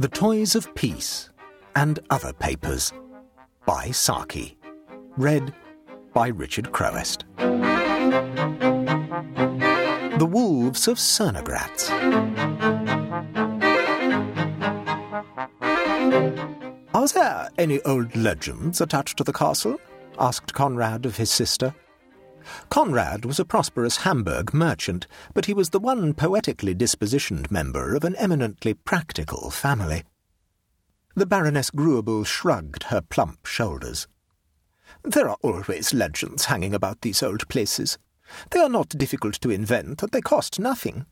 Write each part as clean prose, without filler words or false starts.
The Toys of Peace and Other Papers by Saki. Read by Richard Crowest. The Wolves of Cernogratz. "Are there any old legends attached to the castle?" asked Conrad of his sister. Conrad was a prosperous Hamburg merchant, but he was the one poetically dispositioned member of an eminently practical family. The Baroness Gruebel shrugged her plump shoulders. "There are always legends hanging about these old places. They are not difficult to invent, and they cost nothing.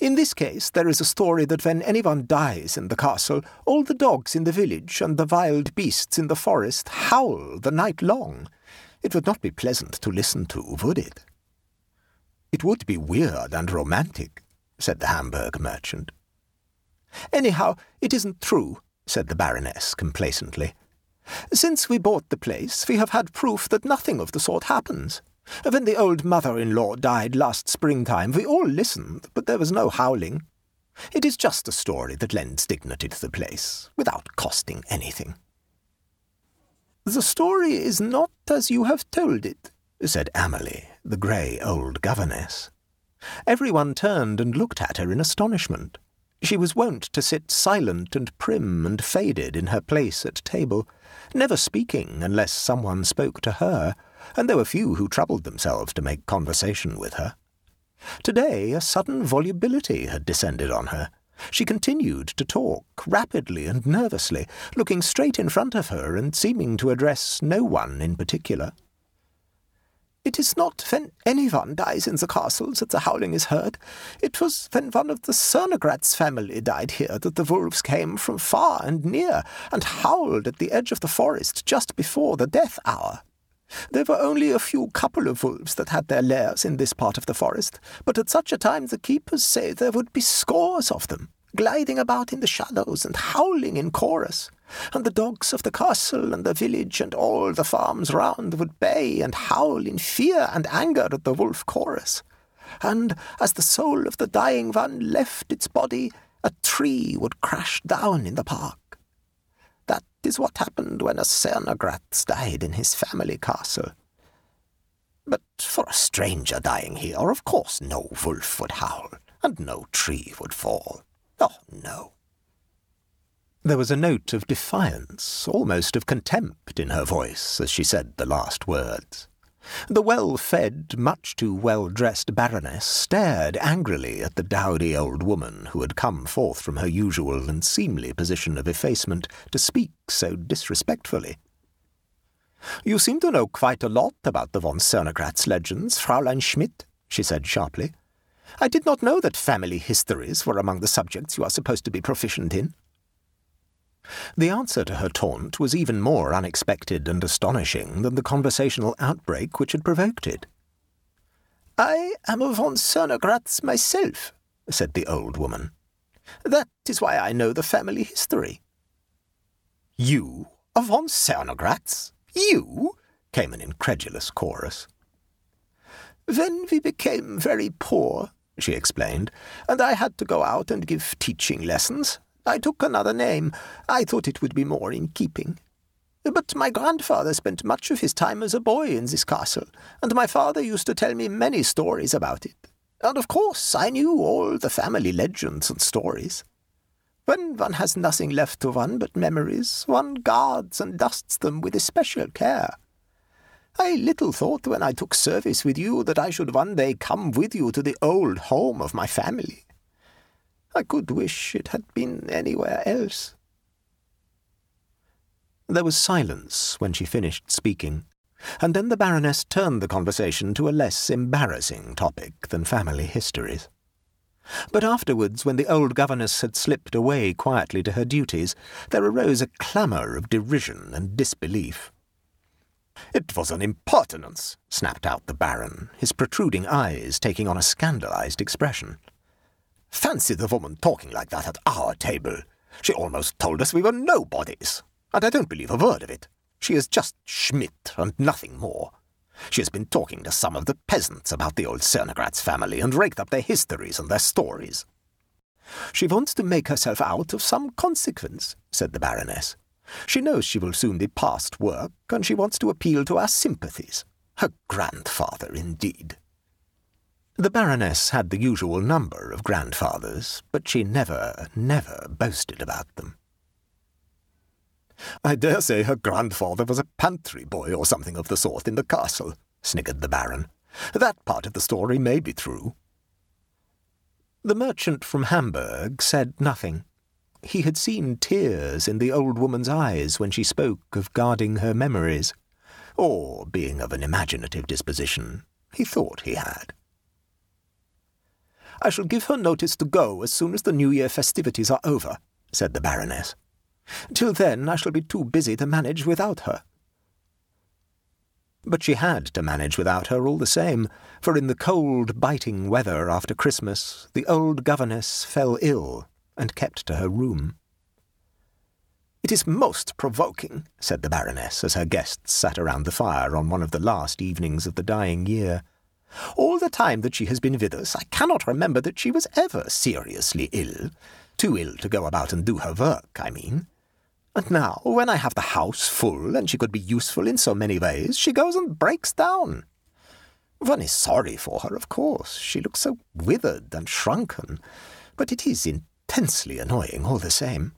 In this case, there is a story that when anyone dies in the castle, all the dogs in the village and the wild beasts in the forest howl the night long. It would not be pleasant to listen to, would it?" "It would be weird and romantic," said the Hamburg merchant. "Anyhow, it isn't true," said the Baroness complacently. "Since we bought the place, we have had proof that nothing of the sort happens. When the old mother-in-law died last springtime, we all listened, but there was no howling. It is just a story that lends dignity to the place, without costing anything." "The story is not as you have told it," said Amélie, the grey old governess. Everyone turned and looked at her in astonishment. She was wont to sit silent and prim and faded in her place at table, never speaking unless someone spoke to her, and there were few who troubled themselves to make conversation with her. Today a sudden volubility had descended on her. She continued to talk, rapidly and nervously, looking straight in front of her and seeming to address no one in particular. "It is not when anyone dies in the castle that the howling is heard. It was when one of the Cernogratz family died here that the wolves came from far and near and howled at the edge of the forest just before the death hour. There were only a few couple of wolves that had their lairs in this part of the forest, but at such a time the keepers say there would be scores of them, gliding about in the shadows and howling in chorus, and the dogs of the castle and the village and all the farms round would bay and howl in fear and anger at the wolf chorus. And as the soul of the dying one left its body, a tree would crash down in the park. That is what happened when a Cernogratz died in his family castle. But for a stranger dying here, of course no wolf would howl, and no tree would fall. Oh, no." There was a note of defiance, almost of contempt in her voice as she said the last words. The well-fed, much too well-dressed Baroness stared angrily at the dowdy old woman who had come forth from her usual and seemly position of effacement to speak so disrespectfully. "You seem to know quite a lot about the von Cernogratz legends, Fräulein Schmidt," she said sharply. "I did not know that family histories were among the subjects you are supposed to be proficient in." The answer to her taunt was even more unexpected and astonishing than the conversational outbreak which had provoked it. "I am a von Cernogratz myself," said the old woman. "That is why I know the family history." "You a von Cernogratz? You?" came an incredulous chorus. "When we became very poor," she explained, "and I had to go out and give teaching lessons, I took another name. I thought it would be more in keeping. But my grandfather spent much of his time as a boy in this castle, and my father used to tell me many stories about it. And of course I knew all the family legends and stories. When one has nothing left to one but memories, one guards and dusts them with especial care. I little thought when I took service with you that I should one day come with you to the old home of my family. I could wish it had been anywhere else." There was silence when she finished speaking, and then the Baroness turned the conversation to a less embarrassing topic than family histories. But afterwards, when the old governess had slipped away quietly to her duties, there arose a clamour of derision and disbelief. "It was an impertinence," snapped out the Baron, his protruding eyes taking on a scandalised expression. "Fancy the woman talking like that at our table. She almost told us we were nobodies, and I don't believe a word of it. She is just Schmidt and nothing more. She has been talking to some of the peasants about the old Cernogratz family and raked up their histories and their stories. "She wants to make herself out of some consequence," said the Baroness. "She knows she will soon be past work, and she wants to appeal to our sympathies. Her grandfather, indeed." The Baroness had the usual number of grandfathers, but she never boasted about them. "I dare say her grandfather was a pantry boy or something of the sort in the castle," sniggered the Baron. "That part of the story may be true." The merchant from Hamburg said nothing. He had seen tears in the old woman's eyes when she spoke of guarding her memories, or being of an imaginative disposition. He thought he had. "I shall give her notice to go as soon as the New Year festivities are over," said the Baroness. "Till then I shall be too busy to manage without her." But she had to manage without her all the same, for in the cold, biting weather after Christmas, the old governess fell ill and kept to her room. "It is most provoking," said the Baroness, as her guests sat around the fire on one of the last evenings of the dying year. "All the time that she has been with us, I cannot remember that she was ever seriously ill. Too ill to go about and do her work, I mean. And now, when I have the house full and she could be useful in so many ways, she goes and breaks down. One is sorry for her, of course. She looks so withered and shrunken. But it is intensely annoying all the same."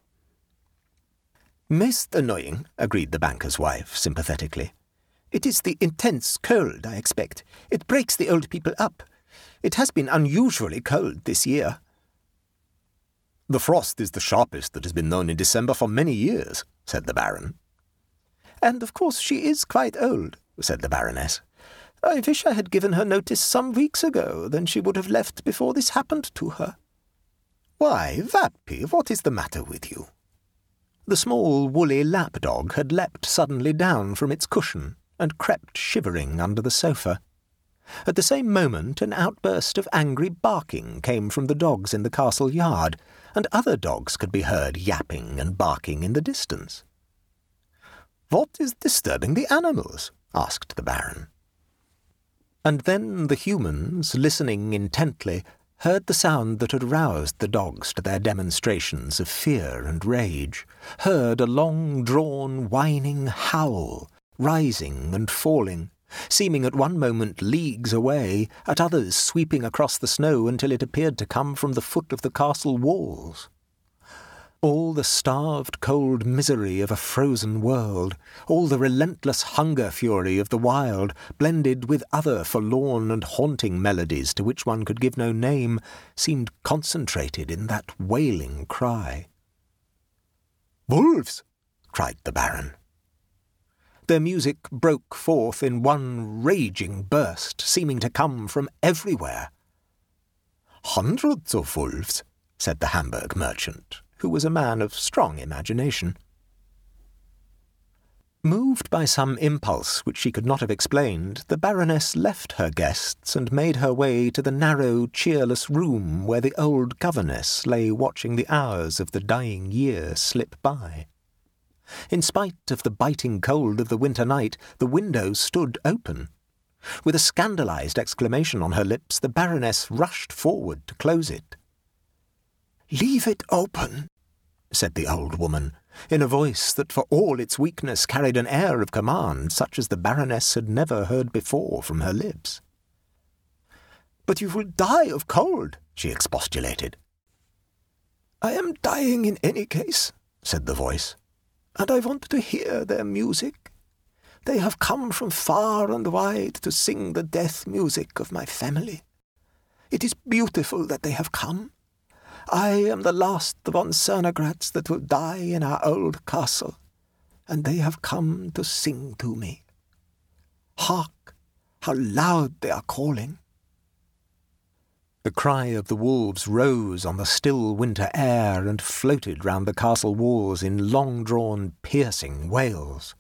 "Most annoying," agreed the banker's wife sympathetically. "It is the intense cold, I expect. It breaks the old people up. It has been unusually cold this year." "The frost is the sharpest that has been known in December for many years," said the Baron. "And of course she is quite old," said the Baroness. "I wish I had given her notice some weeks ago, then she would have left before this happened to her." "Why, Vapi, what is the matter with you?" The small, woolly lapdog had leapt suddenly down from its cushion and crept shivering under the sofa. At the same moment an outburst of angry barking came from the dogs in the castle yard, and other dogs could be heard yapping and barking in the distance. "What is disturbing the animals?" asked the Baron. And then the humans, listening intently, heard the sound that had roused the dogs to their demonstrations of fear and rage, heard a long-drawn whining howl, rising and falling, seeming at one moment leagues away, at others sweeping across the snow until it appeared to come from the foot of the castle walls. All the starved, cold misery of a frozen world, all the relentless hunger-fury of the wild, blended with other forlorn and haunting melodies to which one could give no name, seemed concentrated in that wailing cry. "Wolves!" cried the Baron. Their music broke forth in one raging burst, seeming to come from everywhere. "Hundreds of wolves," said the Hamburg merchant, who was a man of strong imagination. Moved by some impulse which she could not have explained, the Baroness left her guests and made her way to the narrow, cheerless room where the old governess lay watching the hours of the dying year slip by. In spite of the biting cold of the winter night, the window stood open. With a scandalized exclamation on her lips, the Baroness rushed forward to close it. "Leave it open," said the old woman, in a voice that for all its weakness carried an air of command such as the Baroness had never heard before from her lips. "But you will die of cold," she expostulated. "I am dying in any case," said the voice. "And I want to hear their music. They have come from far and wide to sing the death music of my family. It is beautiful that they have come. I am the last von Cernogratz that will die in our old castle, and they have come to sing to me. Hark, how loud they are calling." The cry of the wolves rose on the still winter air and floated round the castle walls in long-drawn, piercing wails.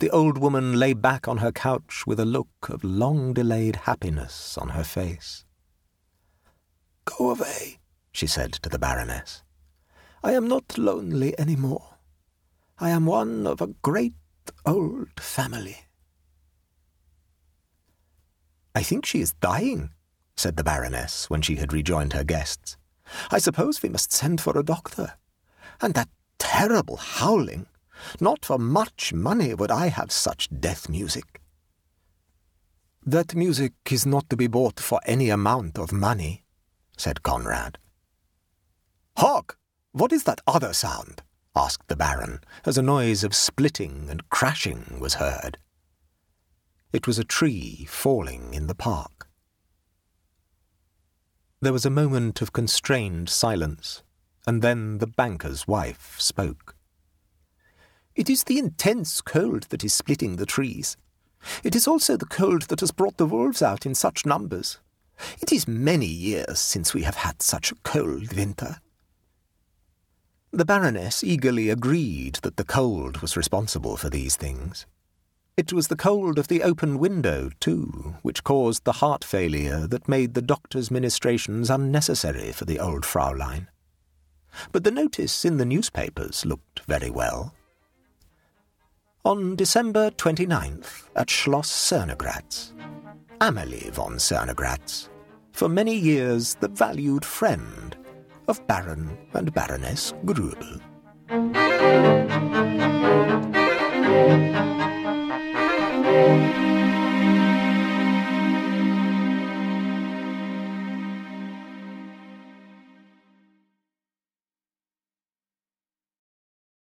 The old woman lay back on her couch with a look of long-delayed happiness on her face. "Go away," she said to the Baroness. "I am not lonely any more. I am one of a great old family." "I think she is dying," said the Baroness when she had rejoined her guests. I suppose we must send for a doctor. And that terrible howling! Not for much money would I have such death music." "That music is not to be bought for any amount of money," said Conrad. "Hark! What is that other sound?" asked the Baron, as a noise of splitting and crashing was heard. It was a tree falling in the park. There was a moment of constrained silence, and then the banker's wife spoke. "It is the intense cold that is splitting the trees. It is also the cold that has brought the wolves out in such numbers. It is many years since we have had such a cold winter." The Baroness eagerly agreed that the cold was responsible for these things. It was the cold of the open window, too, which caused the heart failure that made the doctor's ministrations unnecessary for the old Fräulein. But the notice in the newspapers looked very well. On December 29th, at Schloss Cernogratz, Amélie von Cernogratz, for many years the valued friend of Baron and Baroness Gruebel.